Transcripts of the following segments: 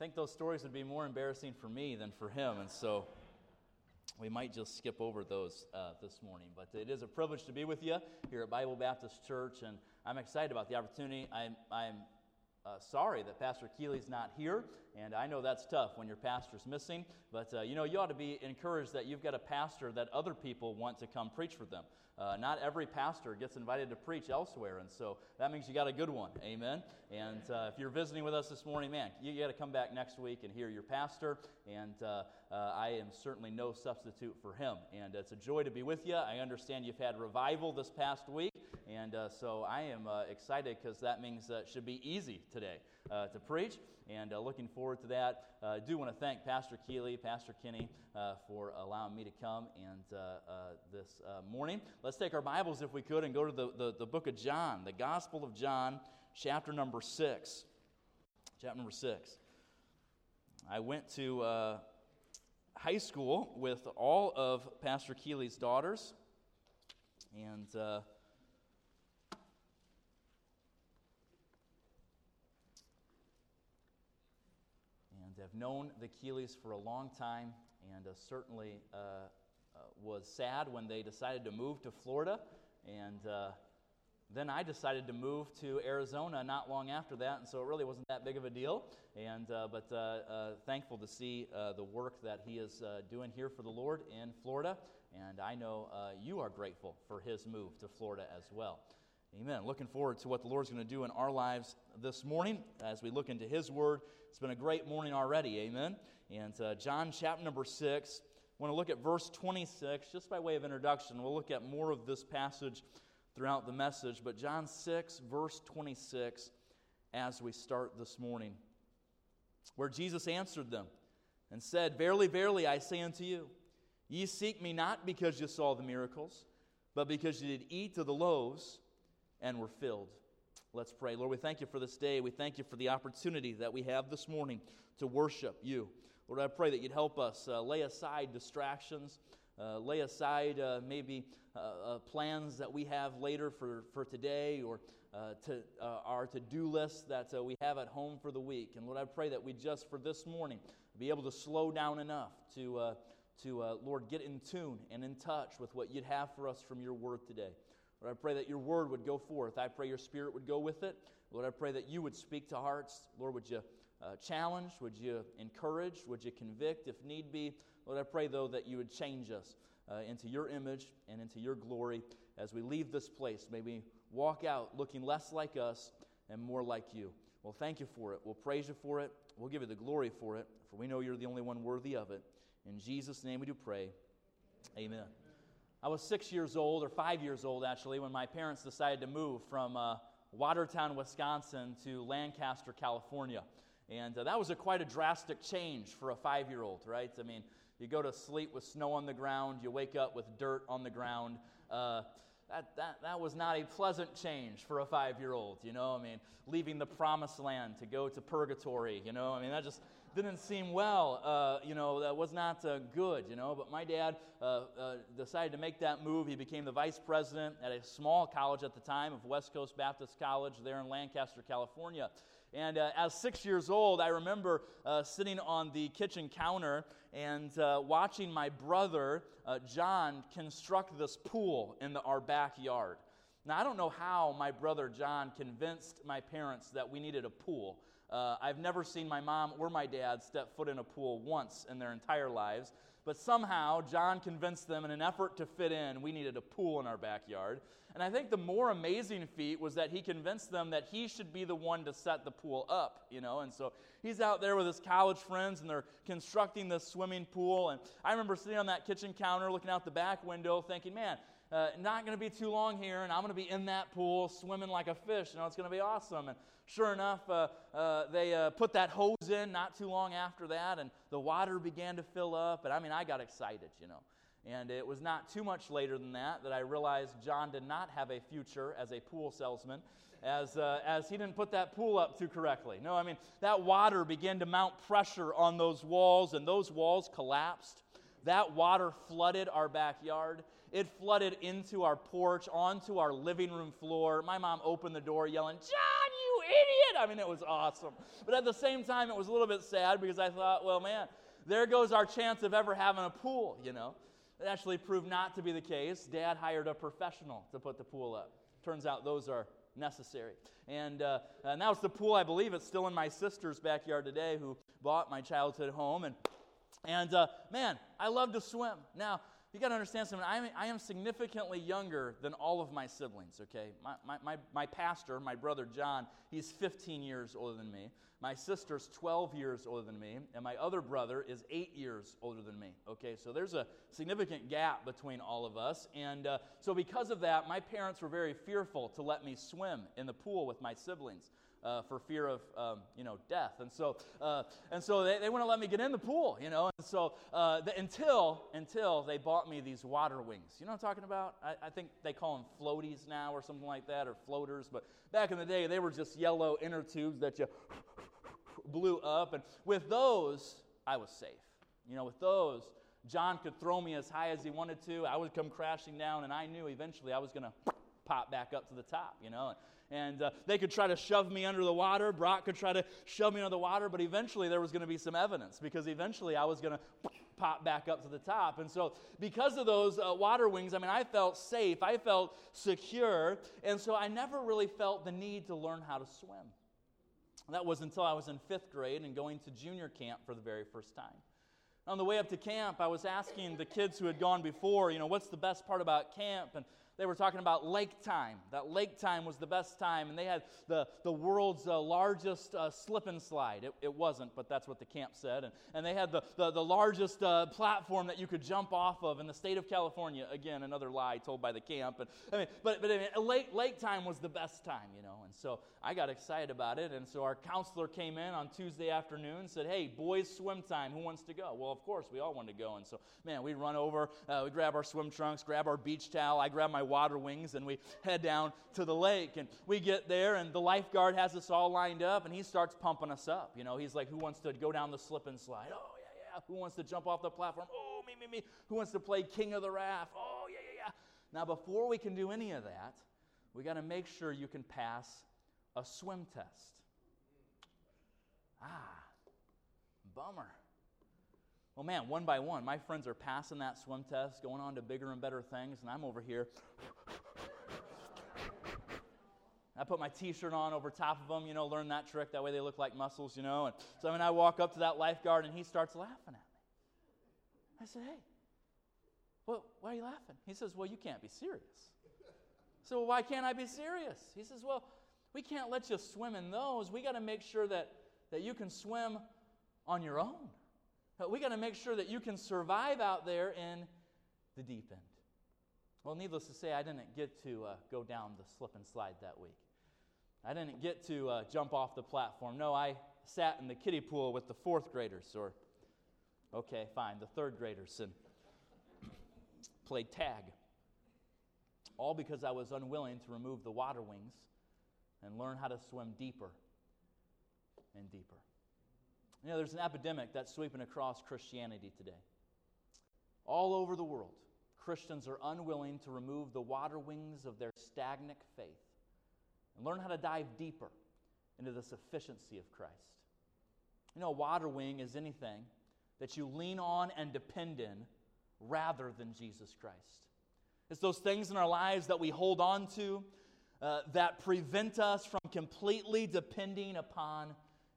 think those stories would be more embarrassing for me than for him, and so we might just skip over those this morning. But it is a privilege to be with you here at Bible Baptist Church, and I'm excited about the opportunity. I'm sorry that Pastor Keeley's not here, and I know that's tough when your pastor's missing, but you ought to be encouraged that you've got a pastor that other people want to come preach for them. Not every pastor gets invited to preach elsewhere, and so that means you got a good one, amen? And if you're visiting with us this morning, man, you got to come back next week and hear your pastor, and I am certainly no substitute for him, and it's a joy to be with you. I understand you've had revival this past week, and so I am excited because that means it should be easy today to preach, and looking forward to that. I do want to thank Pastor Keeley, Pastor Kenny for allowing me to come and this morning. Let's take our Bibles, if we could, and go to the book of John, the Gospel of John, chapter number 6. Chapter number 6. I went to high school with all of Pastor Keeley's daughters, and I've known the Keeleys for a long time, and certainly was sad when they decided to move to Florida, and then I decided to move to Arizona not long after that, and so it really wasn't that big of a deal, and but thankful to see the work that he is doing here for the Lord in Florida, and I know you are grateful for his move to Florida as well. Amen. Looking forward to what the Lord's going to do in our lives this morning as we look into His Word. It's been a great morning already. Amen. And John chapter number 6. I want to look at verse 26 just by way of introduction. We'll look at more of this passage throughout the message. But John 6, verse 26, as we start this morning, where Jesus answered them and said, "Verily, verily, I say unto you, ye seek me not because you saw the miracles, but because ye did eat of the loaves and we're filled." Let's pray. Lord, we thank you for this day. We thank you for the opportunity that we have this morning to worship you. Lord, I pray that you'd help us lay aside distractions, lay aside maybe plans that we have later for today, or our to-do list that we have at home for the week. And Lord, I pray that we just for this morning be able to slow down enough to Lord, get in tune and in touch with what you'd have for us from your word today. Lord, I pray that your word would go forth. I pray your spirit would go with it. Lord, I pray that you would speak to hearts. Lord, would you challenge? Would you encourage? Would you convict if need be? Lord, I pray, though, that you would change us into your image and into your glory as we leave this place. May we walk out looking less like us and more like you. Well, thank you for it. We'll praise you for it. We'll give you the glory for it, for we know you're the only one worthy of it. In Jesus' name we do pray. Amen. I was 5 years old, actually, when my parents decided to move from Watertown, Wisconsin to Lancaster, California. And that was quite a drastic change for a 5-year-old, right? I mean, you go to sleep with snow on the ground, you wake up with dirt on the ground. That was not a pleasant change for a 5-year-old, you know? I mean, leaving the promised land to go to purgatory, you know? I mean, that just didn't seem well, that was not good, you know? But my dad decided to make that move. He became the vice president at a small college at the time of West Coast Baptist College there in Lancaster, California. And as 6 years old, I remember sitting on the kitchen counter and watching my brother, John, construct this pool in our backyard. Now, I don't know how my brother John convinced my parents that we needed a pool. I've never seen my mom or my dad step foot in a pool once in their entire lives, but somehow John convinced them in an effort to fit in, we needed a pool in our backyard. And I think the more amazing feat was that he convinced them that he should be the one to set the pool up, you know, and so he's out there with his college friends and they're constructing this swimming pool, and I remember sitting on that kitchen counter looking out the back window thinking, man, not going to be too long here, and I'm going to be in that pool swimming like a fish. You know, it's going to be awesome. And sure enough, they put that hose in not too long after that, and the water began to fill up. And I mean, I got excited, you know. And it was not too much later than that I realized John did not have a future as a pool salesman, as he didn't put that pool up too correctly. No, I mean, that water began to mount pressure on those walls, and those walls collapsed. That water flooded our backyard. It flooded into our porch, onto our living room floor. My mom opened the door yelling, "John, you idiot! I mean, it was awesome. But at the same time, it was a little bit sad because I thought, well, man, there goes our chance of ever having a pool, you know. It actually proved not to be the case. Dad hired a professional to put the pool up. Turns out those are necessary. And that was the pool, I believe. It's still in my sister's backyard today, who bought my childhood home. And man, I love to swim. Now, you got to understand something. I am significantly younger than all of my siblings, okay? My pastor, my brother John, he's 15 years older than me. My sister's 12 years older than me. And my other brother is 8 years older than me, okay? So there's a significant gap between all of us. And so because of that, my parents were very fearful to let me swim in the pool with my siblings. For fear of, death. And so they wouldn't let me get in the pool, you know. And so until they bought me these water wings. You know what I'm talking about? I think they call them floaties now or something like that, or floaters. But back in the day, they were just yellow inner tubes that you blew up. And with those, I was safe. You know, with those, John could throw me as high as he wanted to. I would come crashing down, and I knew eventually I was going to pop back up to the top, you know. And they could try to shove me under the water. Brock could try to shove me under the water. But eventually there was going to be some evidence, because eventually I was going to pop back up to the top. And so because of those water wings, I mean, I felt safe. I felt secure. And so I never really felt the need to learn how to swim. That was until I was in 5th grade and going to junior camp for the very first time. On the way up to camp, I was asking the kids who had gone before, you know, what's the best part about camp? And they were talking about lake time, that lake time was the best time, and they had the world's largest slip and slide. It wasn't, but that's what the camp said. And they had the largest platform that you could jump off of in the state of California. Again, another lie told by the camp. But lake time was the best time, you know. And so I got excited about it, and so our counselor came in on Tuesday afternoon and said, hey, boys, swim time, who wants to go? Well, of course, we all wanted to go. And so, man, we run over, we grab our swim trunks, grab our beach towel, I grab my water wings, and we head down to the lake. And we get there, and the lifeguard has us all lined up, and he starts pumping us up. You know, he's like, who wants to go down the slip and slide? Oh, yeah, yeah. Who wants to jump off the platform? Oh, me, me, me. Who wants to play king of the raft? Oh, yeah, yeah, yeah. Now, before we can do any of that, we got to make sure you can pass a swim test. Ah, bummer. Well, man, one by one, my friends are passing that swim test, going on to bigger and better things, and I'm over here. I put my T-shirt on over top of them, you know, learn that trick. That way they look like muscles, you know. And so I walk up to that lifeguard, and he starts laughing at me. I said, hey, well, why are you laughing? He says, well, you can't be serious. I said, well, why can't I be serious? He says, well, we can't let you swim in those. We got to make sure that you can swim on your own. We got to make sure that you can survive out there in the deep end. Well, needless to say, I didn't get to go down the slip and slide that week. I didn't get to jump off the platform. No, I sat in the kiddie pool with the 4th graders, or, okay, fine, the 3rd graders, and played tag. All because I was unwilling to remove the water wings and learn how to swim deeper and deeper. You know, there's an epidemic that's sweeping across Christianity today. All over the world, Christians are unwilling to remove the water wings of their stagnant faith and learn how to dive deeper into the sufficiency of Christ. You know, a water wing is anything that you lean on and depend in rather than Jesus Christ. It's those things in our lives that we hold on to that prevent us from completely depending upon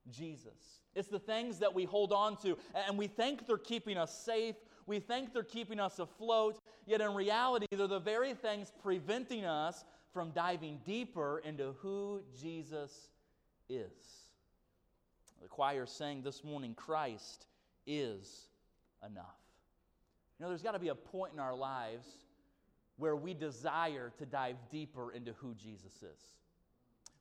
Jesus. It's the things that we hold on to, and we think they're keeping us safe, we think they're keeping us afloat, yet in reality, they're the very things preventing us from diving deeper into who Jesus is. The choir sang this morning, Christ is enough. You know, there's got to be a point in our lives where we desire to dive deeper into who Jesus is.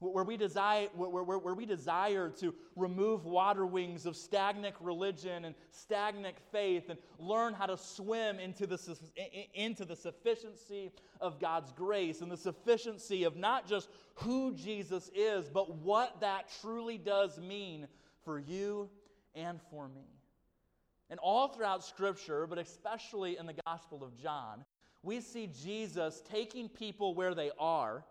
Where we desire to remove water wings of stagnant religion and stagnant faith and learn how to swim into the sufficiency of God's grace and the sufficiency of not just who Jesus is, but what that truly does mean for you and for me. And all throughout Scripture, but especially in the Gospel of John, we see Jesus taking people where they are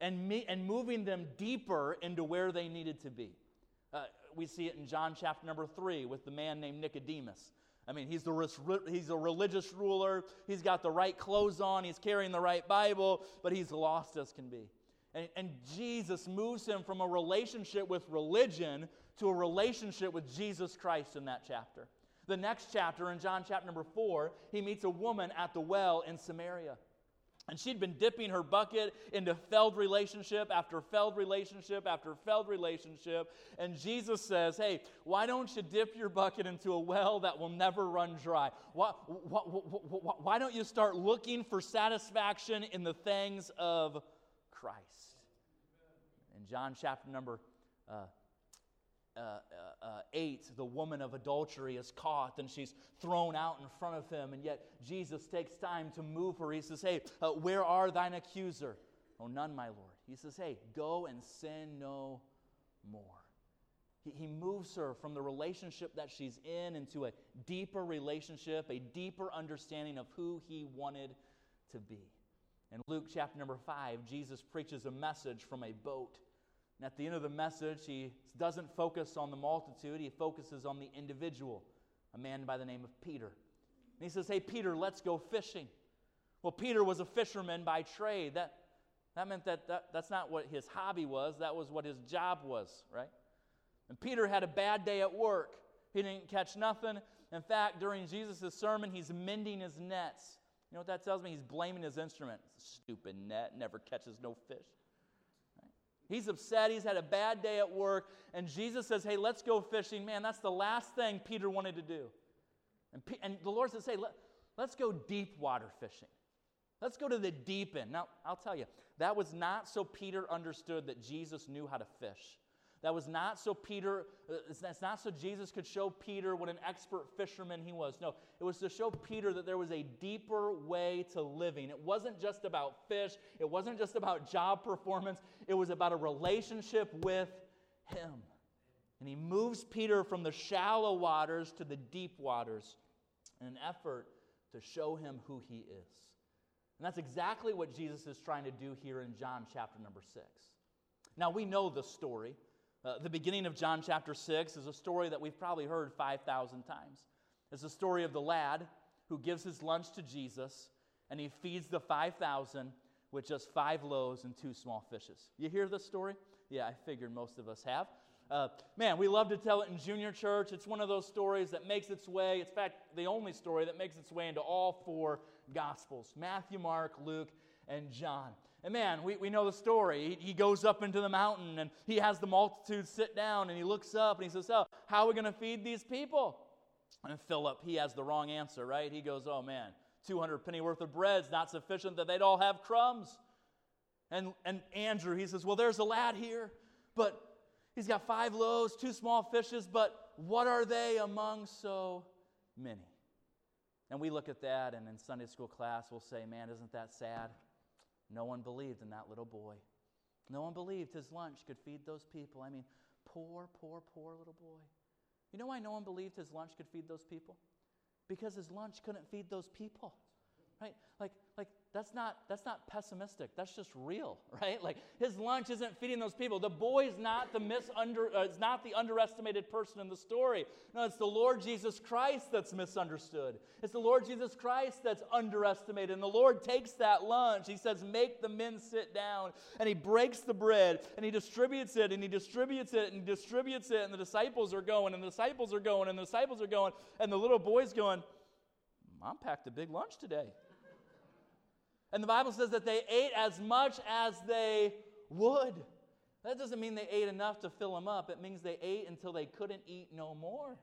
and moving them deeper into where they needed to be. We see it in John chapter number 3 with the man named Nicodemus. I mean, he's a religious ruler. He's got the right clothes on. He's carrying the right Bible, but he's lost as can be. And Jesus moves him from a relationship with religion to a relationship with Jesus Christ in that chapter. The next chapter, in John chapter number 4, he meets a woman at the well in Samaria. And she'd been dipping her bucket into failed relationship after failed relationship after failed relationship. And Jesus says, hey, why don't you dip your bucket into a well that will never run dry? Why don't you start looking for satisfaction in the things of Christ? In John chapter number 8, the woman of adultery is caught and she's thrown out in front of him, and yet Jesus takes time to move her. He says, hey, where are thine accuser? Oh, none, my Lord. He says, hey, go and sin no more. He moves her from the relationship that she's in into a deeper relationship, a deeper understanding of who he wanted to be. In Luke chapter number 5, Jesus preaches a message from a boat. And at the end of the message, he doesn't focus on the multitude. He focuses on the individual, a man by the name of Peter. And he says, hey, Peter, let's go fishing. Well, Peter was a fisherman by trade. That meant that's not what his hobby was. That was what his job was, right? And Peter had a bad day at work. He didn't catch nothing. In fact, during Jesus' sermon, he's mending his nets. You know what that tells me? He's blaming his instrument. Stupid net, never catches no fish. He's upset. He's had a bad day at work. And Jesus says, hey, let's go fishing. Man, that's the last thing Peter wanted to do. And the Lord says, hey, let's go deep water fishing. Let's go to the deep end. Now, I'll tell you, that was not so Peter understood that Jesus knew how to fish. That was not so Peter, that's not so Jesus could show Peter what an expert fisherman he was. No, it was to show Peter that there was a deeper way to living. It wasn't just about fish. It wasn't just about job performance. It was about a relationship with him. And he moves Peter from the shallow waters to the deep waters in an effort to show him who he is. And that's exactly what Jesus is trying to do here in John chapter number 6. Now, we know the story. The beginning of John chapter 6 is a story that we've probably heard 5,000 times. It's the story of the lad who gives his lunch to Jesus, and he feeds the 5,000 with just 5 loaves and 2 small fishes. You hear this story? Yeah, I figured most of us have. Man, we love to tell it in junior church. It's one of those stories that makes its way. In fact, the only story that makes its way into all 4 Gospels, Matthew, Mark, Luke, and John. And man, we know the story. He goes up into the mountain, and he has the multitude sit down, and he looks up, and he says, oh, how are we going to feed these people? And Philip, he has the wrong answer, right? He goes, oh man, 200 penny worth of bread's not sufficient that they'd all have crumbs. And Andrew, he says, well, there's a lad here, but he's got 5 loaves, 2 small fishes, but what are they among so many? And we look at that, and in Sunday school class, we'll say, man, isn't that sad? No one believed in that little boy. No one believed his lunch could feed those people. I mean, poor, poor, poor little boy. You know why no one believed his lunch could feed those people? Because his lunch couldn't feed those people. Right? Like that's not pessimistic. That's just real, right? Like his lunch isn't feeding those people. The boy is not the underestimated person in the story. No, it's the Lord Jesus Christ that's misunderstood. It's the Lord Jesus Christ that's underestimated. And the Lord takes that lunch. He says, "Make the men sit down." And he breaks the bread and he distributes it and he distributes it and distributes it, and the disciples are going and the disciples are going and the disciples are going, and the little boy's going, "Mom packed a big lunch today." And the Bible says that they ate as much as they would. That doesn't mean they ate enough to fill them up. It means they ate until they couldn't eat no more.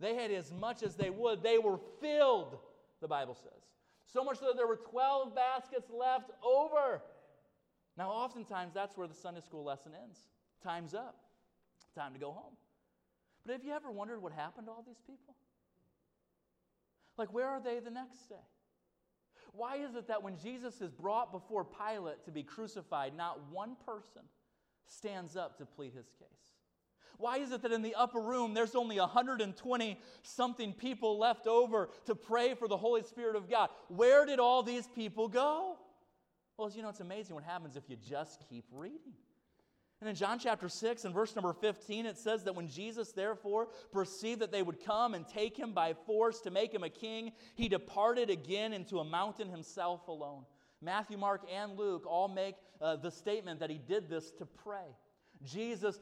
They had as much as they would. They were filled, the Bible says. So much so that there were 12 baskets left over. Now, oftentimes, that's where the Sunday school lesson ends. Time's up. Time to go home. But have you ever wondered what happened to all these people? Like, where are they the next day? Why is it that when Jesus is brought before Pilate to be crucified, not one person stands up to plead his case? Why is it that in the upper room there's only 120-something people left over to pray for the Holy Spirit of God? Where did all these people go? Well, as you know, it's amazing what happens if you just keep reading. And in John chapter 6 and verse number 15, it says that when Jesus therefore perceived that they would come and take him by force to make him a king, he departed again into a mountain himself alone. Matthew, Mark, and Luke all make the statement that he did this to pray. Jesus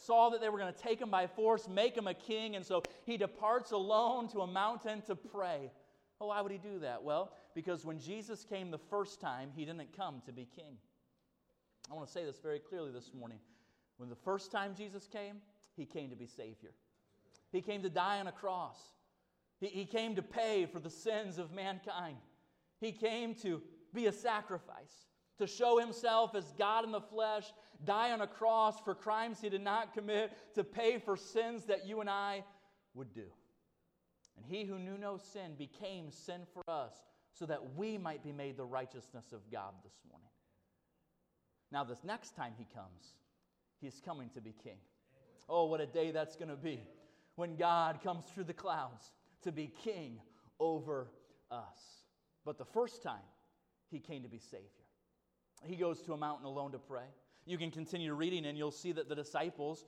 saw that they were going to take him by force, make him a king, and so he departs alone to a mountain to pray. Well, why would he do that? Well, because when Jesus came the first time, he didn't come to be king. I want to say this very clearly this morning. When the first time Jesus came, he came to be Savior. He came to die on a cross. He came to pay for the sins of mankind. He came to be a sacrifice, to show himself as God in the flesh, die on a cross for crimes he did not commit, to pay for sins that you and I would do. And he who knew no sin became sin for us so that we might be made the righteousness of God this morning. Now, this next time he comes, he's coming to be king. Oh, what a day that's going to be when God comes through the clouds to be king over us. But the first time, he came to be Savior. He goes to a mountain alone to pray. You can continue reading, and you'll see that the disciples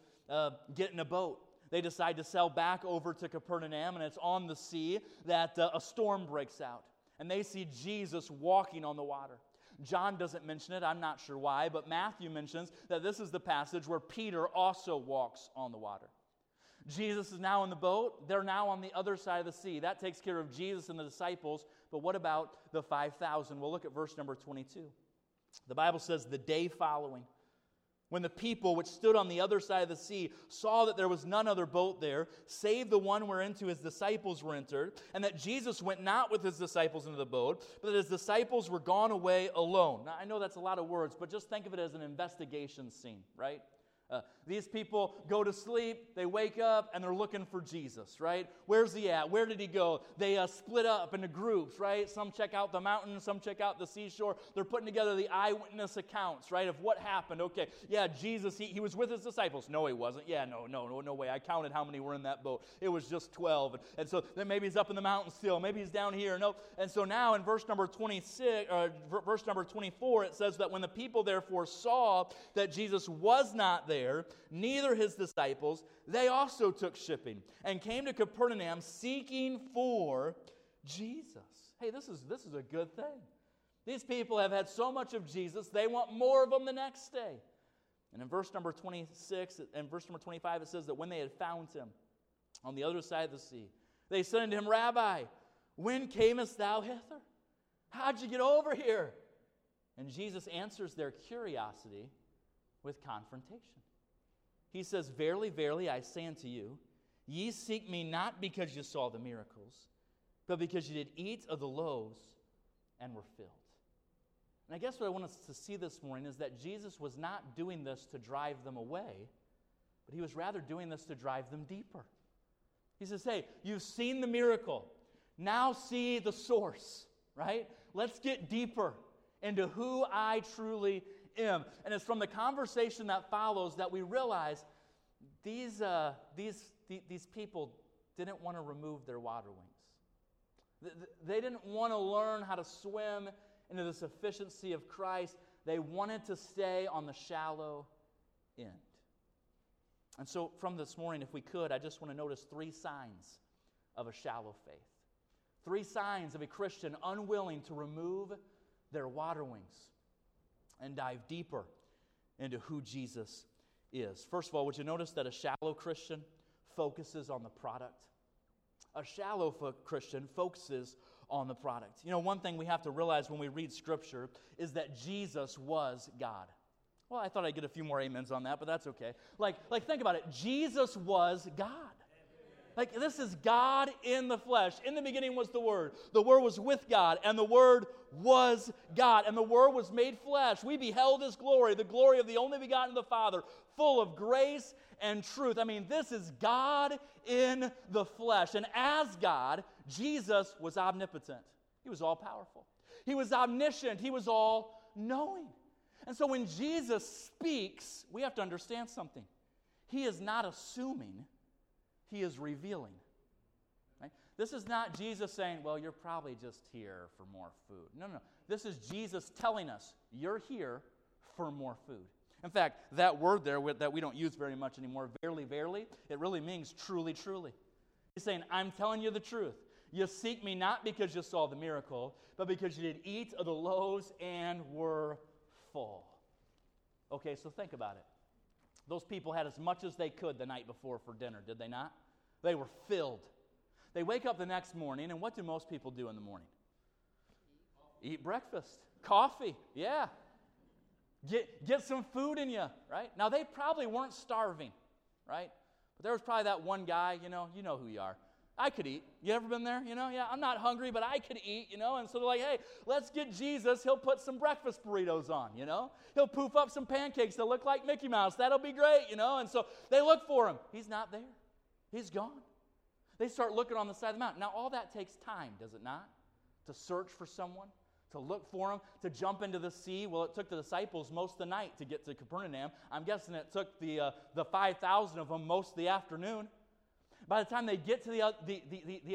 get in a boat. They decide to sail back over to Capernaum, and it's on the sea that a storm breaks out. And they see Jesus walking on the water. John doesn't mention it, I'm not sure why, but Matthew mentions that this is the passage where Peter also walks on the water. Jesus is now in the boat, they're now on the other side of the sea. That takes care of Jesus and the disciples, but what about the 5,000? We'll look at verse number 22. The Bible says, the day following, when the people which stood on the other side of the sea saw that there was none other boat there, save the one whereinto his disciples were entered, and that Jesus went not with his disciples into the boat, but that his disciples were gone away alone. Now, I know that's a lot of words, but just think of it as an investigation scene, right? These people go to sleep, they wake up, and they're looking for Jesus, right? Where's he at? Where did he go? They split up into groups, right? Some check out the mountain, some check out the seashore. They're putting together the eyewitness accounts, right, of what happened. Okay, yeah, Jesus, he was with his disciples. No, he wasn't. Yeah, no way. I counted how many were in that boat. It was just 12. And so then maybe he's up in the mountain still. Maybe he's down here. No. And so now in verse number 26, or verse number 24, it says that when the people therefore saw that Jesus was not there, neither his disciples, they also took shipping and came to Capernaum seeking for Jesus. Hey, this is a good thing. These people have had so much of Jesus, they want more of him the next day. And in verse number 26 and verse number 25, it says that when they had found him on the other side of the sea, they said unto him, Rabbi, when camest thou hither? How'd you get over here? And Jesus answers their curiosity with confrontation. He says, Verily, verily, I say unto you, ye seek me not because you saw the miracles, but because you did eat of the loaves and were filled. And I guess what I want us to see this morning is that Jesus was not doing this to drive them away, but he was rather doing this to drive them deeper. He says, hey, you've seen the miracle. Now see the source, right? Let's get deeper into who I truly am. And it's from the conversation that follows that we realize these people didn't want to remove their water wings. They didn't want to learn how to swim into the sufficiency of Christ. They wanted to stay on the shallow end. And so from this morning, if we could, I just want to notice three signs of a shallow faith. Three signs of a Christian unwilling to remove their water wings and dive deeper into who Jesus is. First of all, would you notice that a shallow Christian focuses on the product? A shallow Christian focuses on the product. You know, one thing we have to realize when we read Scripture is that Jesus was God. Well, I thought I'd get a few more amens on that, but that's okay. Like think about it. Jesus was God. Like, this is God in the flesh. In the beginning was the Word. The Word was with God, and the Word was God. And the Word was made flesh. We beheld His glory, the glory of the only begotten of the Father, full of grace and truth. I mean, this is God in the flesh. And as God, Jesus was omnipotent. He was all-powerful. He was omniscient. He was all-knowing. And so when Jesus speaks, we have to understand something. He is not assuming. He is revealing. Right? This is not Jesus saying, well, you're probably just here for more food. No, no. This is Jesus telling us, you're here for more food. In fact, that word there that we don't use very much anymore, verily, verily, it really means truly, truly. He's saying, I'm telling you the truth. You seek me not because you saw the miracle, but because you did eat of the loaves and were full. Okay, so think about it. Those people had as much as they could the night before for dinner, did they not? They were filled. They wake up the next morning, and what do most people do in the morning? Eat breakfast. Coffee, yeah. Get some food in you, right? Now, they probably weren't starving, right? But there was probably that one guy, you know who you are. I could eat. You ever been there? Yeah, I'm not hungry, but I could eat, And so they're like, hey, let's get Jesus. He'll put some breakfast burritos on, He'll poof up some pancakes that look like Mickey Mouse. That'll be great, And so they look for him. He's not there. He's gone. They start looking on the side of the mountain. Now, all that takes time, does it not? To search for someone, to look for him, to jump into the sea. Well, it took the disciples most of the night to get to Capernaum. I'm guessing it took the 5,000 of them most of the afternoon. By the time they get to the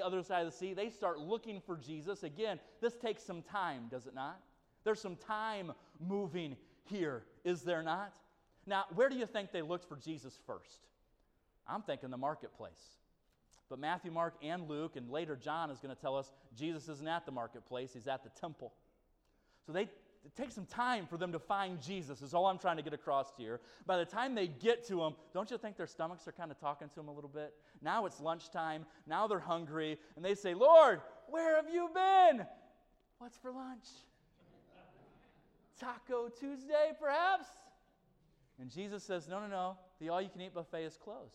other side of the sea, they start looking for Jesus. Again, this takes some time, does it not? There's some time moving here, is there not? Now, where do you think they looked for Jesus first? I'm thinking the marketplace. But Matthew, Mark, and Luke, and later John is going to tell us Jesus isn't at the marketplace, he's at the temple. So it takes some time for them to find Jesus, is all I'm trying to get across here. By the time they get to him, don't you think their stomachs are kind of talking to him a little bit? Now it's lunchtime, now they're hungry, and they say, Lord, where have you been? What's for lunch? Taco Tuesday, perhaps? And Jesus says, no, the all-you-can-eat buffet is closed.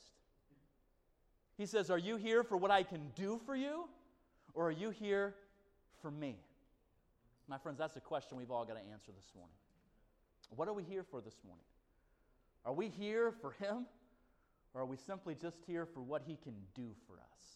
He says, are you here for what I can do for you, or are you here for me? My friends, that's a question we've all got to answer this morning. What are we here for this morning? Are we here for him, or are we simply just here for what he can do for us?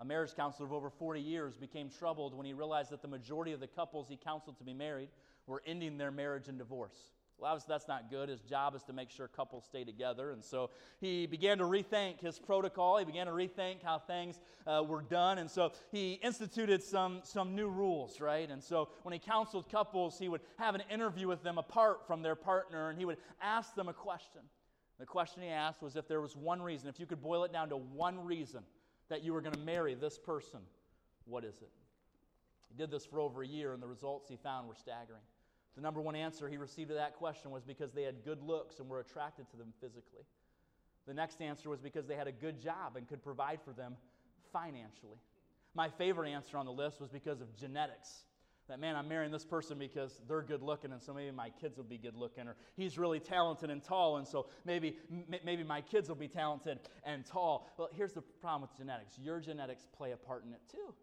A marriage counselor of over 40 years became troubled when he realized that the majority of the couples he counseled to be married were ending their marriage in divorce. Well, obviously that's not good. His job is to make sure couples stay together. And so he began to rethink his protocol. He began to rethink how things were done. And so he instituted some new rules, right? And so when he counseled couples, he would have an interview with them apart from their partner, and he would ask them a question. The question he asked was if there was one reason, if you could boil it down to one reason that you were going to marry this person, what is it? He did this for over a year, and the results he found were staggering. The number one answer he received to that question was because they had good looks and were attracted to them physically. The next answer was because they had a good job and could provide for them financially. My favorite answer on the list was because of genetics. That, man, I'm marrying this person because they're good looking, and so maybe my kids will be good looking, or he's really talented and tall, and so maybe my kids will be talented and tall. Well, here's the problem with genetics. Your genetics play a part in it too,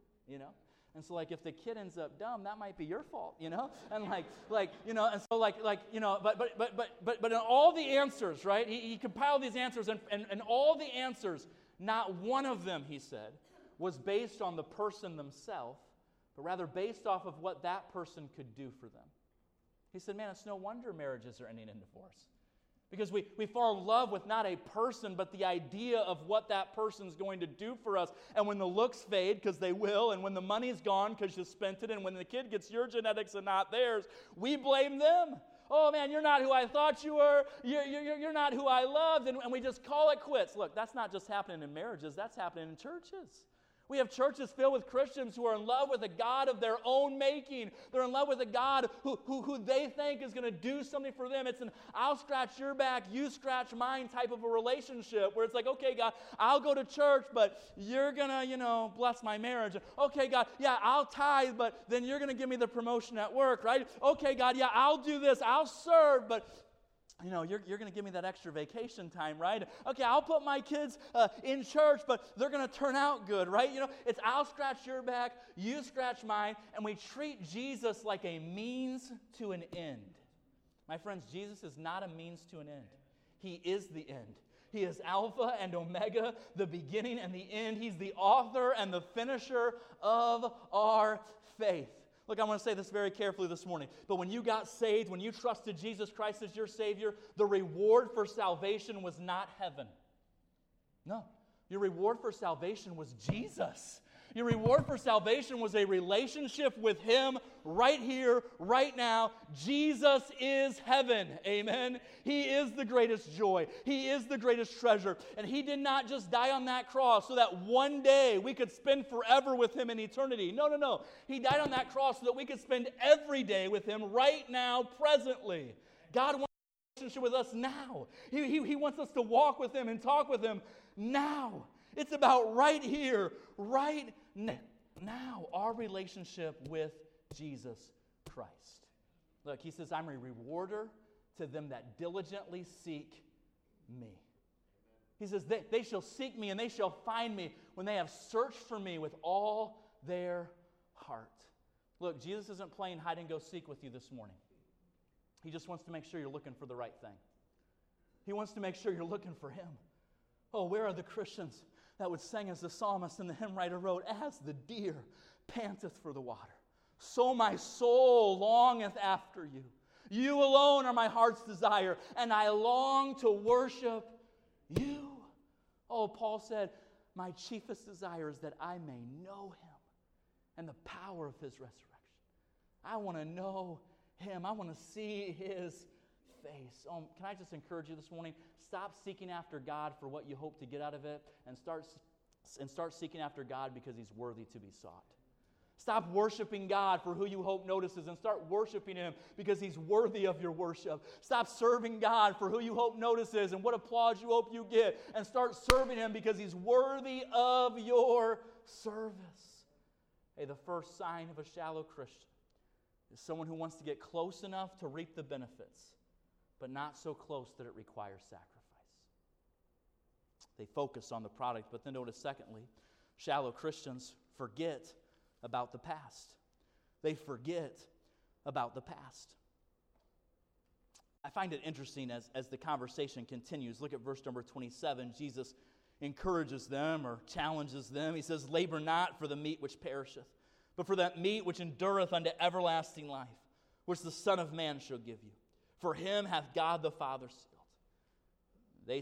And so, if the kid ends up dumb, that might be your fault, And but in all the answers, right? He compiled these answers, and all the answers, not one of them, he said, was based on the person themselves, but rather based off of what that person could do for them. He said, man, it's no wonder marriages are ending in divorce. Because we fall in love with not a person, but the idea of what that person's going to do for us. And when the looks fade, because they will, and when the money's gone because you spent it, and when the kid gets your genetics and not theirs, we blame them. Oh, man, you're not who I thought you were. You're not who I loved. And we just call it quits. Look, that's not just happening in marriages. That's happening in churches. We have churches filled with Christians who are in love with a God of their own making. They're in love with a God who they think is going to do something for them. It's an I'll scratch your back, you scratch mine type of a relationship where it's like, okay, God, I'll go to church, but you're going to, bless my marriage. Okay, God, yeah, I'll tithe, but then you're going to give me the promotion at work, right? Okay, God, yeah, I'll do this, I'll serve, but you're going to give me that extra vacation time, right? Okay, I'll put my kids in church, but they're going to turn out good, right? It's I'll scratch your back, you scratch mine, and we treat Jesus like a means to an end. My friends, Jesus is not a means to an end. He is the end. He is Alpha and Omega, the beginning and the end. He's the author and the finisher of our faith. Look, I want to say this very carefully this morning, but when you got saved, when you trusted Jesus Christ as your Savior, the reward for salvation was not heaven. No, Your reward for salvation was Jesus. Your reward for salvation was a relationship with Him right here, right now. Jesus is heaven. Amen. He is the greatest joy. He is the greatest treasure. And He did not just die on that cross so that one day we could spend forever with Him in eternity. No, no, no. He died on that cross so that we could spend every day with Him right now, presently. God wants a relationship with us now. He wants us to walk with Him and talk with Him now. It's about right here, right now, our relationship with Jesus Christ. Look, He says, I'm a rewarder to them that diligently seek me. He says, they shall seek me and they shall find me when they have searched for me with all their heart. Look, Jesus isn't playing hide and go seek with you this morning. He just wants to make sure you're looking for the right thing. He wants to make sure you're looking for Him. Oh, where are the Christians that would sing as the psalmist and the hymn writer wrote, as the deer panteth for the water, so my soul longeth after you. You alone are my heart's desire, and I long to worship you. Oh, Paul said, my chiefest desire is that I may know Him and the power of His resurrection. I want to know Him. I want to see His face. Can I just encourage you this morning? Stop seeking after God for what you hope to get out of it, and start seeking after God because He's worthy to be sought. Stop worshiping God for who you hope notices, and start worshiping Him because He's worthy of your worship. Stop serving God for who you hope notices and what applause you hope you get, and start serving Him because He's worthy of your service. Hey, the first sign of a shallow Christian is someone who wants to get close enough to reap the benefits, but not so close that it requires sacrifice. They focus on the product, but then notice, secondly, shallow Christians forget about the past. They forget about the past. I find it interesting as the conversation continues. Look at verse number 27. Jesus encourages them or challenges them. He says, labor not for the meat which perisheth, but for that meat which endureth unto everlasting life, which the Son of Man shall give you. For him hath God the Father sealed.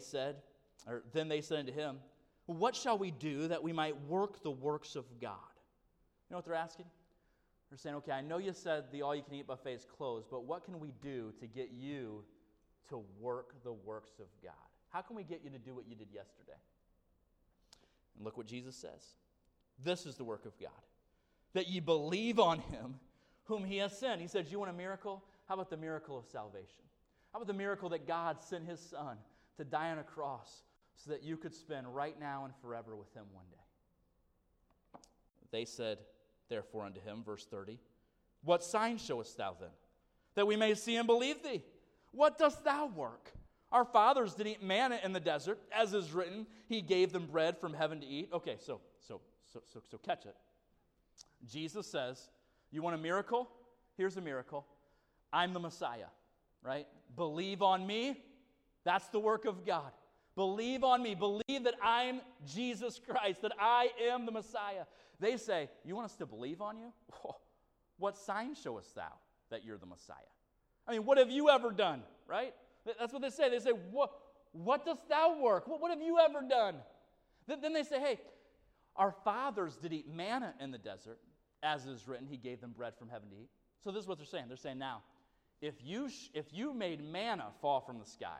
Then they said unto him, what shall we do that we might work the works of God? You know what they're asking? They're saying, okay, I know you said the all-you-can-eat buffet is closed, but what can we do to get you to work the works of God? How can we get you to do what you did yesterday? And look what Jesus says. This is the work of God, that ye believe on him whom he has sent. He said, you want a miracle? How about the miracle of salvation? How about the miracle that God sent his son to die on a cross so that you could spend right now and forever with him one day? They said, therefore unto him, verse 30, what sign showest thou then, that we may see and believe thee? What dost thou work? Our fathers did eat manna in the desert, as is written, he gave them bread from heaven to eat. Okay, so catch it. Jesus says, you want a miracle? Here's a miracle. I'm the Messiah, right? Believe on me. That's the work of God. Believe on me. Believe that I'm Jesus Christ, that I am the Messiah. They say, you want us to believe on you? Oh, what sign showest thou that you're the Messiah? I mean, what have you ever done, right? That's what they say. They say, what dost thou work? What have you ever done? Then they say, hey, our fathers did eat manna in the desert. As is written, he gave them bread from heaven to eat. So this is what they're saying. They're saying now, if you made manna fall from the sky,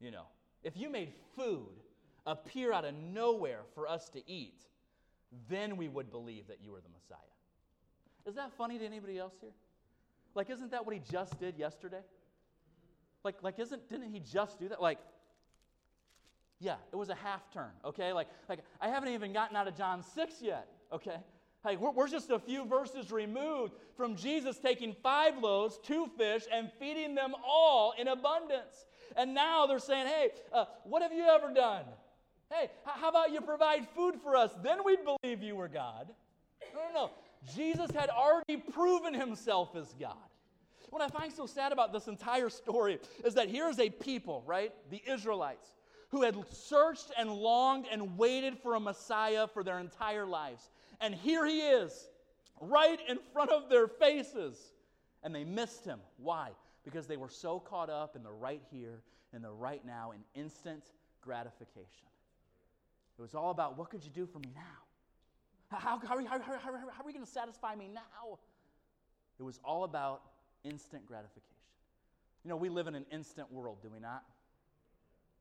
you know, if you made food appear out of nowhere for us to eat, then we would believe that you were the Messiah. Is that funny to anybody else here? Like, isn't that what he just did yesterday? Didn't he just do that? Yeah, it was a half turn, okay? I haven't even gotten out of John 6 yet, okay? Like, we're just a few verses removed from Jesus taking 5 loaves, 2 fish, and feeding them all in abundance. And now they're saying, hey, what have you ever done? Hey, how about you provide food for us? Then we'd believe you were God. No. Jesus had already proven himself as God. What I find so sad about this entire story is that here's a people, right, the Israelites, who had searched and longed and waited for a Messiah for their entire lives. And here he is, right in front of their faces. And they missed him. Why? Because they were so caught up in the right here, in the right now, in instant gratification. It was all about, what could you do for me now? How are you going to satisfy me now? It was all about instant gratification. You know, we live in an instant world, do we not?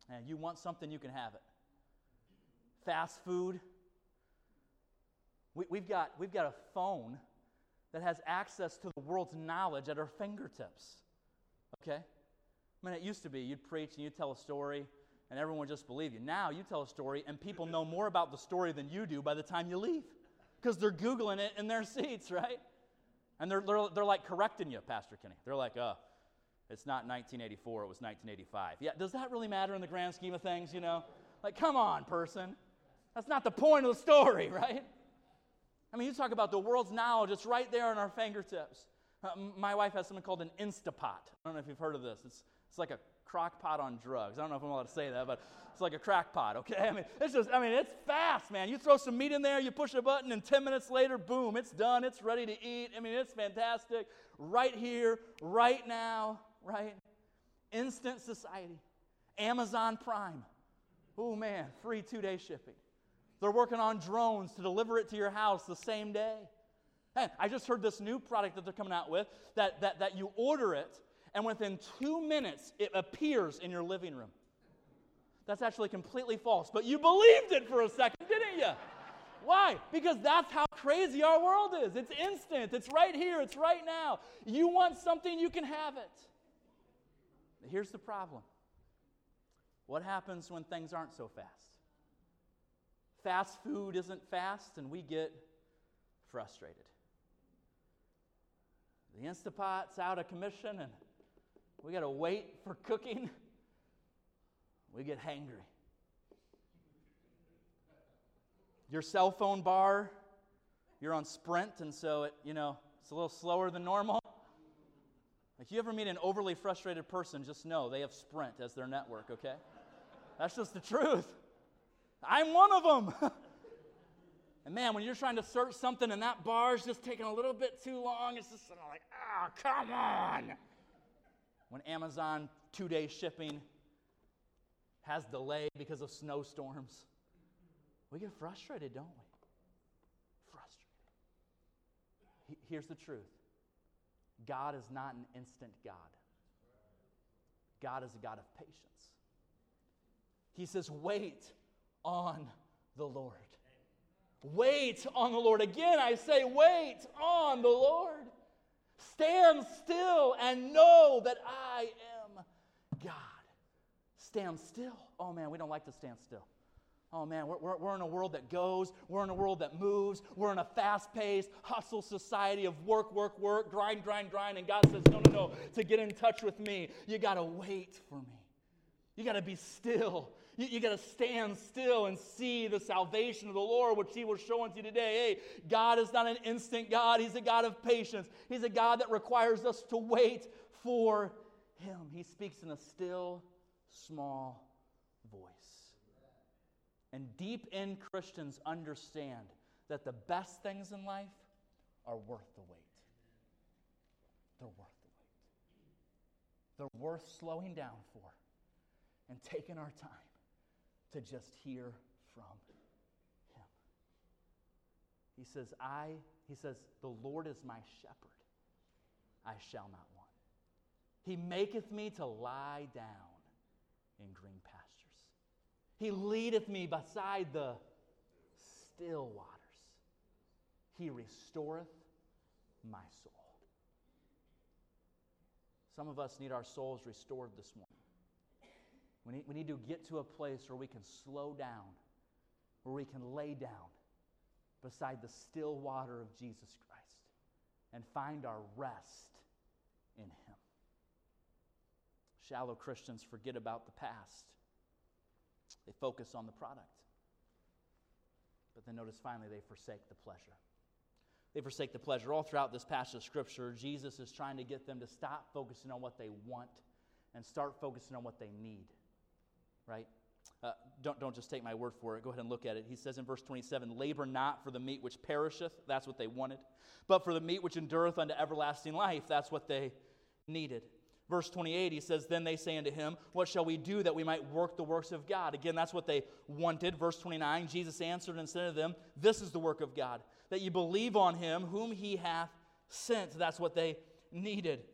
And you want something, you can have it. Fast food. We've got a phone that has access to the world's knowledge at our fingertips. Okay? I mean, it used to be you'd preach and you'd tell a story and everyone would just believe you. Now you tell a story and people know more about the story than you do by the time you leave, because they're Googling it in their seats, right? And they're like correcting you, Pastor Kenny. They're like, it's not 1984, it was 1985. Yeah, does that really matter in the grand scheme of things, you know? Like, come on, person. That's not the point of the story, right? I mean, you talk about the world's knowledge. It's right there on our fingertips. My wife has something called an Instapot. I don't know if you've heard of this. It's like a crock pot on drugs. I don't know if I'm allowed to say that, but it's like a crack pot, okay? I mean, it's fast, man. You throw some meat in there, you push a button, and 10 minutes later, boom, it's done. It's ready to eat. I mean, it's fantastic. Right here, right now, right? Instant society. Amazon Prime. Oh, man, free 2-day shipping. They're working on drones to deliver it to your house the same day. Hey, I just heard this new product that they're coming out with that you order it, and within 2 minutes, it appears in your living room. That's actually completely false, but you believed it for a second, didn't you? Why? Because that's how crazy our world is. It's instant. It's right here. It's right now. You want something, you can have it. Here's the problem. What happens when things aren't so fast? Fast food isn't fast, and we get frustrated. The Instapot's out of commission, and we got to wait for cooking. We get hangry. Your cell phone bar, you're on Sprint, and so it's a little slower than normal. If you ever meet an overly frustrated person, just know they have Sprint as their network, okay? That's just the truth. I'm one of them. And man, when you're trying to search something and that bar's just taking a little bit too long, it's just like, oh, come on. When Amazon 2-day shipping has delay because of snowstorms, we get frustrated, don't we? Frustrated. Here's the truth. God is not an instant God. God is a God of patience. He says, wait on the Lord. Wait on the Lord. Again, I say, wait on the Lord. Stand still and know that I am God. Stand still. Oh, man, we don't like to stand still. Oh, man, we're in a world that goes. We're in a world that moves. We're in a fast-paced, hustle society of work, work, work, grind, grind, grind. And God says, no. To get in touch with me, you got to wait for me. You got to be still. You got to stand still and see the salvation of the Lord, which He will show unto you today. Hey, God is not an instant God. He's a God of patience. He's a God that requires us to wait for Him. He speaks in a still, small voice. And deep-end Christians understand that the best things in life are worth the wait. They're worth the wait. They're worth slowing down for and taking our time to just hear from Him. He says, the Lord is my shepherd. I shall not want. He maketh me to lie down in green pastures. He leadeth me beside the still waters. He restoreth my soul. Some of us need our souls restored this morning. We need to get to a place where we can slow down, where we can lay down beside the still water of Jesus Christ and find our rest in Him. Shallow Christians forget about the past. They focus on the product. But then notice finally they forsake the pleasure. They forsake the pleasure. All throughout this passage of Scripture, Jesus is trying to get them to stop focusing on what they want and start focusing on what they need. Right? Don't just take my word for it. Go ahead and look at it. He says in verse 27, labor not for the meat which perisheth. That's what they wanted. But for the meat which endureth unto everlasting life. That's what they needed. Verse 28, he says, "Then they say unto him, What shall we do that we might work the works of God?" Again, that's what they wanted. Verse 29, Jesus answered and said to them, "This is the work of God, that ye believe on him whom he hath sent." That's what they needed.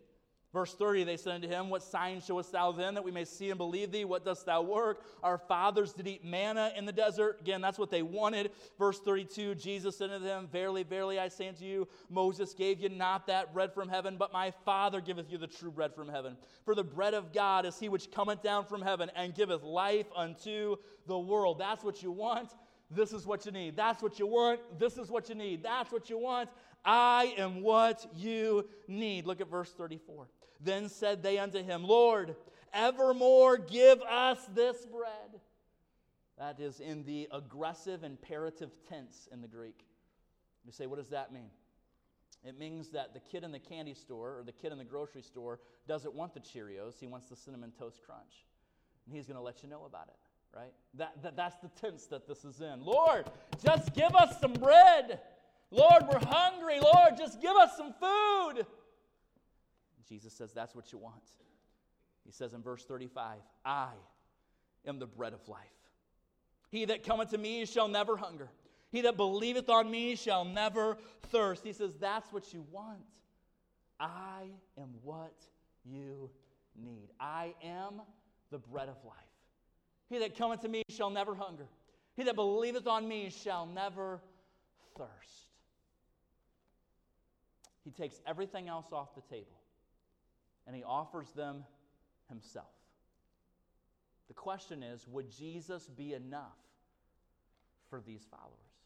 Verse 30, they said unto him, "What sign showest thou then, that we may see and believe thee? What dost thou work? Our fathers did eat manna in the desert." Again, that's what they wanted. Verse 32, Jesus said unto them, "Verily, verily, I say unto you, Moses gave you not that bread from heaven, but my Father giveth you the true bread from heaven. For the bread of God is he which cometh down from heaven and giveth life unto the world." That's what you want. This is what you need. That's what you want. This is what you need. That's what you want. I am what you need. Look at verse 34. "Then said they unto him, Lord, evermore give us this bread." That is in the aggressive imperative tense in the Greek. You say, what does that mean? It means that the kid in the candy store or the kid in the grocery store doesn't want the Cheerios. He wants the Cinnamon Toast Crunch. And he's going to let you know about it. Right? That's the tense that this is in. Lord, just give us some bread. Lord, we're hungry. Lord, just give us some food. Jesus says that's what you want. He says in verse 35, "I am the bread of life. He that cometh to me shall never hunger. He that believeth on me shall never thirst." He says that's what you want. I am what you need. I am the bread of life. He that cometh to me shall never hunger. He that believeth on me shall never thirst. He takes everything else off the table, and he offers them himself. The question is, would Jesus be enough for these followers?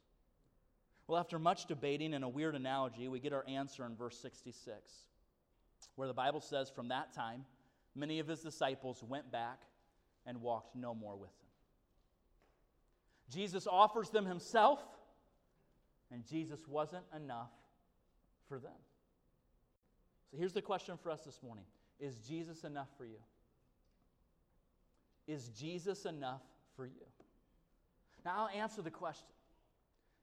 Well, after much debating and a weird analogy, we get our answer in verse 66, where the Bible says, "From that time, many of his disciples went back and walked no more with them." Jesus offers them himself, and Jesus wasn't enough for them. So here's the question for us this morning. Is Jesus enough for you? Is Jesus enough for you? Now, I'll answer the question.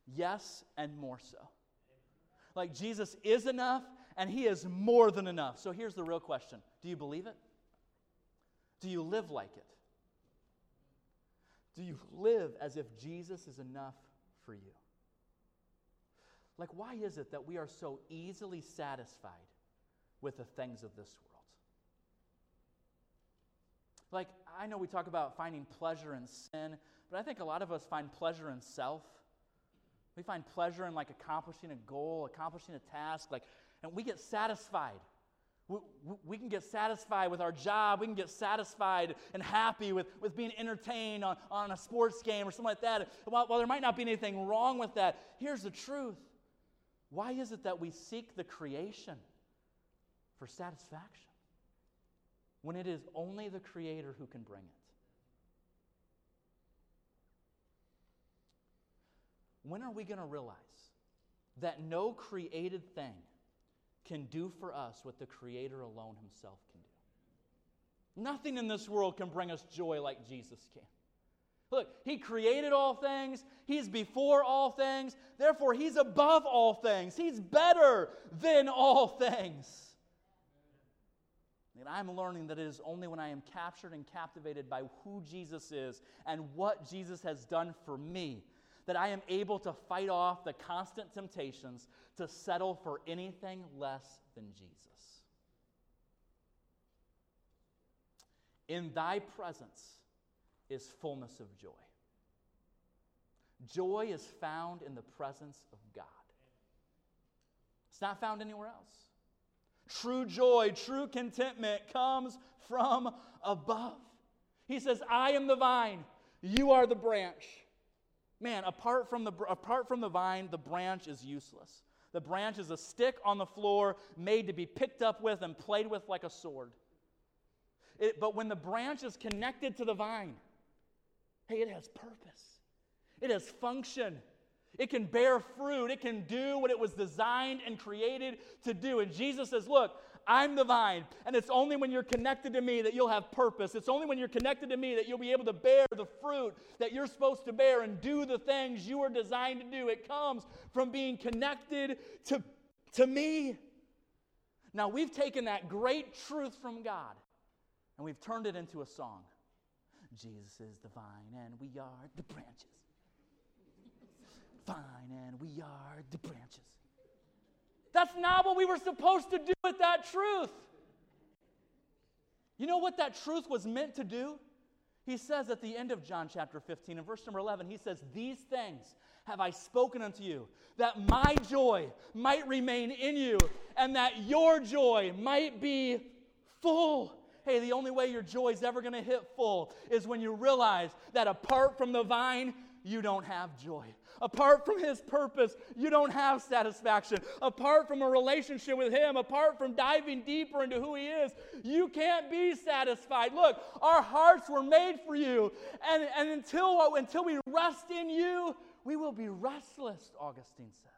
Yes, and more so. Like, Jesus is enough, and he is more than enough. So here's the real question. Do you believe it? Do you live like it? Do you live as if Jesus is enough for you? Like, why is it that we are so easily satisfied with the things of this world? Like, I know we talk about finding pleasure in sin, but I think a lot of us find pleasure in self. We find pleasure in, like, accomplishing a goal, accomplishing a task, like, and we get satisfied. We can get satisfied with our job. We can get satisfied and happy with being entertained on a sports game or something like that. While there might not be anything wrong with that, here's the truth. Why is it that we seek the creation for satisfaction when it is only the Creator who can bring it? When are we going to realize that no created thing can do for us what the Creator alone himself can do? Nothing in this world can bring us joy like Jesus can. Look, he created all things. He's before all things. Therefore, he's above all things. He's better than all things. And I'm learning that it is only when I am captured and captivated by who Jesus is and what Jesus has done for me that I am able to fight off the constant temptations to settle for anything less than Jesus. In thy presence is fullness of joy. Joy is found in the presence of God. It's not found anywhere else. True joy, true contentment comes from above. He says, "I am the vine, you are the branch." Man, apart from the vine, the branch is useless. The branch is a stick on the floor made to be picked up with and played with like a sword. But when the branch is connected to the vine, hey, it has purpose. It has function. It can bear fruit. It can do what it was designed and created to do. And Jesus says, look, I'm the vine, and it's only when you're connected to me that you'll have purpose. It's only when you're connected to me that you'll be able to bear the fruit that you're supposed to bear and do the things you are designed to do. It comes from being connected to me. Now, we've taken that great truth from God, and we've turned it into a song. Jesus is the vine, and we are the branches. Vine, and we are the branches. That's not what we were supposed to do with that truth. You know what that truth was meant to do? He says at the end of John chapter 15, in verse number 11, he says, "These things have I spoken unto you, that my joy might remain in you, and that your joy might be full." Hey, the only way your joy is ever going to hit full is when you realize that apart from the vine, you don't have joy. Apart from His purpose, you don't have satisfaction. Apart from a relationship with Him, apart from diving deeper into who He is, you can't be satisfied. Look, our hearts were made for you, and until we rest in you, we will be restless, Augustine says.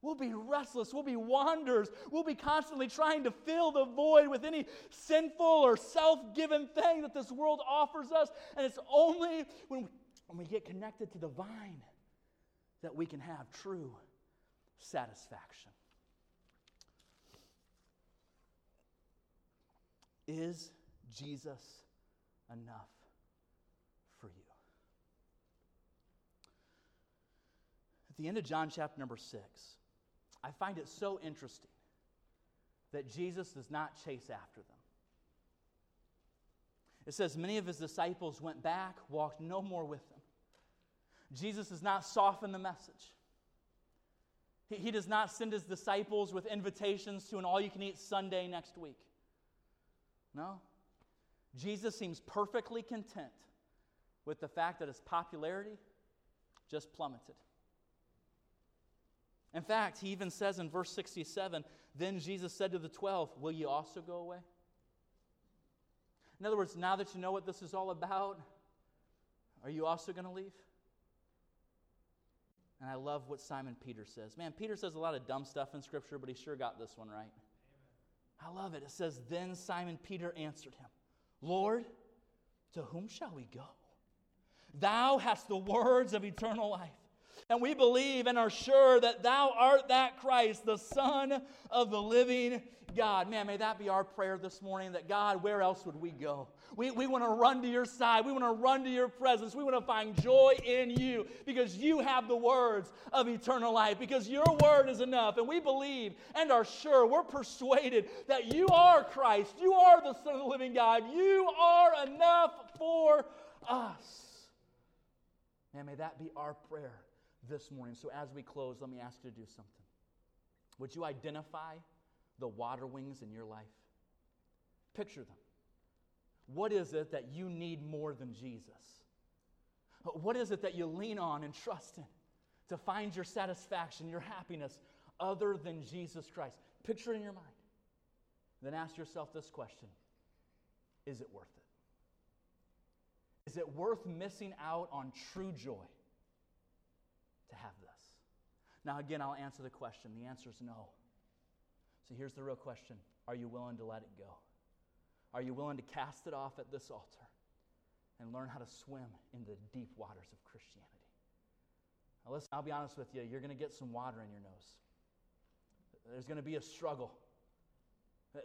We'll be restless. We'll be wanderers. We'll be constantly trying to fill the void with any sinful or self-given thing that this world offers us, and it's only when we get connected to the vine that we can have true satisfaction. Is Jesus enough for you? At the end of John chapter number 6, I find it so interesting that Jesus does not chase after them. It says, many of His disciples went back, walked no more with them. Jesus does not soften the message. He does not send His disciples with invitations to an all-you-can-eat Sunday next week. No. Jesus seems perfectly content with the fact that His popularity just plummeted. In fact, He even says in verse 67, "Then Jesus said to the 12, will ye also go away?" In other words, now that you know what this is all about, are you also going to leave? And I love what Simon Peter says. Man, Peter says a lot of dumb stuff in Scripture, but he sure got this one right. Amen. I love it. It says, "Then Simon Peter answered Him, Lord, to whom shall we go? Thou hast the words of eternal life. And we believe and are sure that Thou art that Christ, the Son of the living God." Man, may that be our prayer this morning, that God, where else would we go? We want to run to Your side. We want to run to Your presence. We want to find joy in You because You have the words of eternal life, because Your word is enough. And we believe and are sure, we're persuaded that You are Christ. You are the Son of the living God. You are enough for us. Man, may that be our prayer this morning. So as we close, let me ask you to do something. Would you identify the water wings in your life? Picture them. What is it that you need more than Jesus? What is it that you lean on and trust in to find your satisfaction, your happiness, other than Jesus Christ? Picture it in your mind. Then ask yourself this question: is it worth it? Is it worth missing out on true joy to have this? Now again, I'll answer the question. The answer is no. So here's the real question. Are you willing to let it go? Are you willing to cast it off at this altar and learn how to swim in the deep waters of Christianity? Now listen, I'll be honest with you. You're going to get some water in your nose. There's going to be a struggle.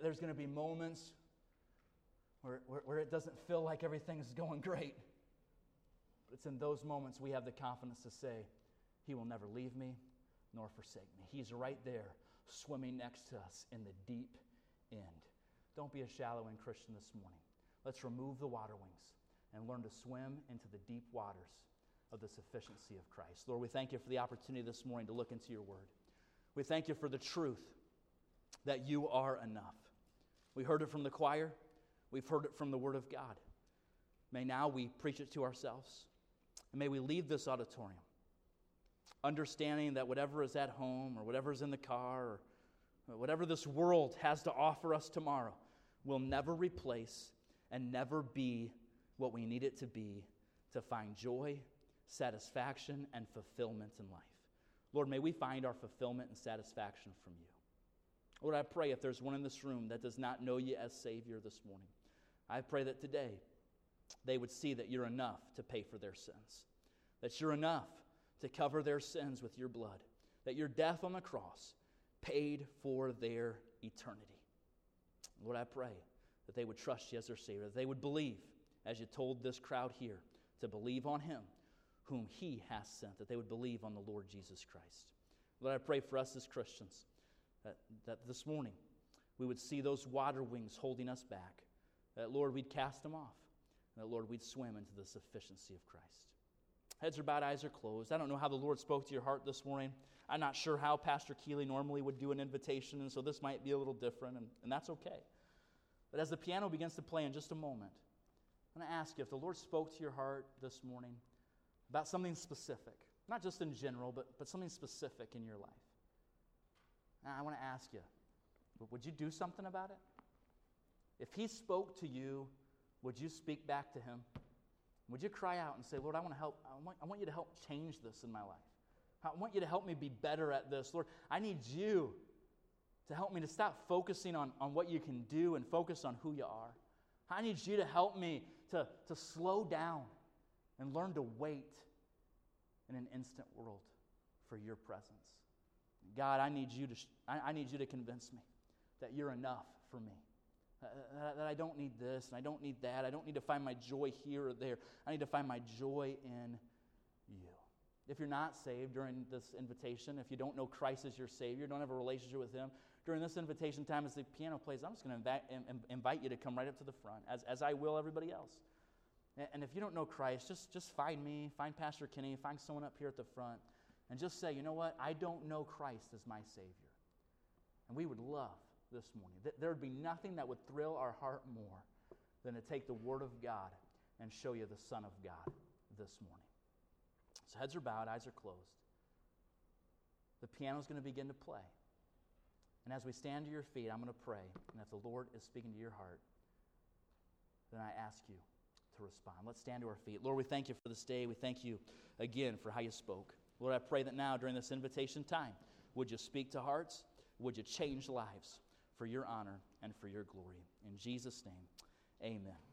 There's going to be moments where it doesn't feel like everything's going great. But it's in those moments we have the confidence to say, He will never leave me nor forsake me. He's right there swimming next to us in the deep end. Don't be a shallow-end Christian this morning. Let's remove the water wings and learn to swim into the deep waters of the sufficiency of Christ. Lord, we thank You for the opportunity this morning to look into Your word. We thank You for the truth that You are enough. We heard it from the choir. We've heard it from the word of God. May now we preach it to ourselves. And may we leave this auditorium understanding that whatever is at home or whatever is in the car or whatever this world has to offer us tomorrow will never replace and never be what we need it to be to find joy, satisfaction, and fulfillment in life. Lord, may we find our fulfillment and satisfaction from You. Lord, I pray if there's one in this room that does not know You as Savior this morning, I pray that today they would see that You're enough to pay for their sins, that You're enough to cover their sins with Your blood, that Your death on the cross paid for their eternity. Lord, I pray that they would trust you as their Savior, that they would believe, as you told this crowd here, to believe on him whom he has sent, that they would believe on the Lord Jesus Christ. Lord, I pray for us as Christians that this morning we would see those water wings holding us back, that, Lord, we'd cast them off, and that, Lord, we'd swim into the sufficiency of Christ. Heads are bowed, eyes are closed. I don't know how the Lord spoke to your heart this morning. I'm not sure how Pastor Keeley normally would do an invitation, and so this might be a little different, and that's okay. But as the piano begins to play in just a moment, I'm going to ask you if the Lord spoke to your heart this morning about something specific, not just in general, but something specific in your life. And I want to ask you, would you do something about it? If he spoke to you, would you speak back to him? Would you cry out and say, Lord, I want to help. I want you to help change this in my life. I want you to help me be better at this. Lord, I need you to help me to stop focusing on what you can do and focus on who you are. I need you to help me to slow down and learn to wait in an instant world for your presence. God, I need you to convince me that you're enough for me, that I don't need this and I don't need that. I don't need to find my joy here or there. I need to find my joy in you. If you're not saved during this invitation, if you don't know Christ as your Savior, don't have a relationship with him, during this invitation time as the piano plays, I'm just going to invite you to come right up to the front, as I will everybody else. And if you don't know Christ, just find me, find Pastor Kenny, find someone up here at the front, and just say, you know what, I don't know Christ as my Savior. And we would love this morning. There would be nothing that would thrill our heart more than to take the Word of God and show you the Son of God this morning. So heads are bowed, eyes are closed. The piano's going to begin to play. And as we stand to your feet, I'm going to pray. And if the Lord is speaking to your heart, then I ask you to respond. Let's stand to our feet. Lord, we thank you for this day. We thank you again for how you spoke. Lord, I pray that now during this invitation time, would you speak to hearts? Would you change lives for your honor and for your glory? In Jesus' name, amen.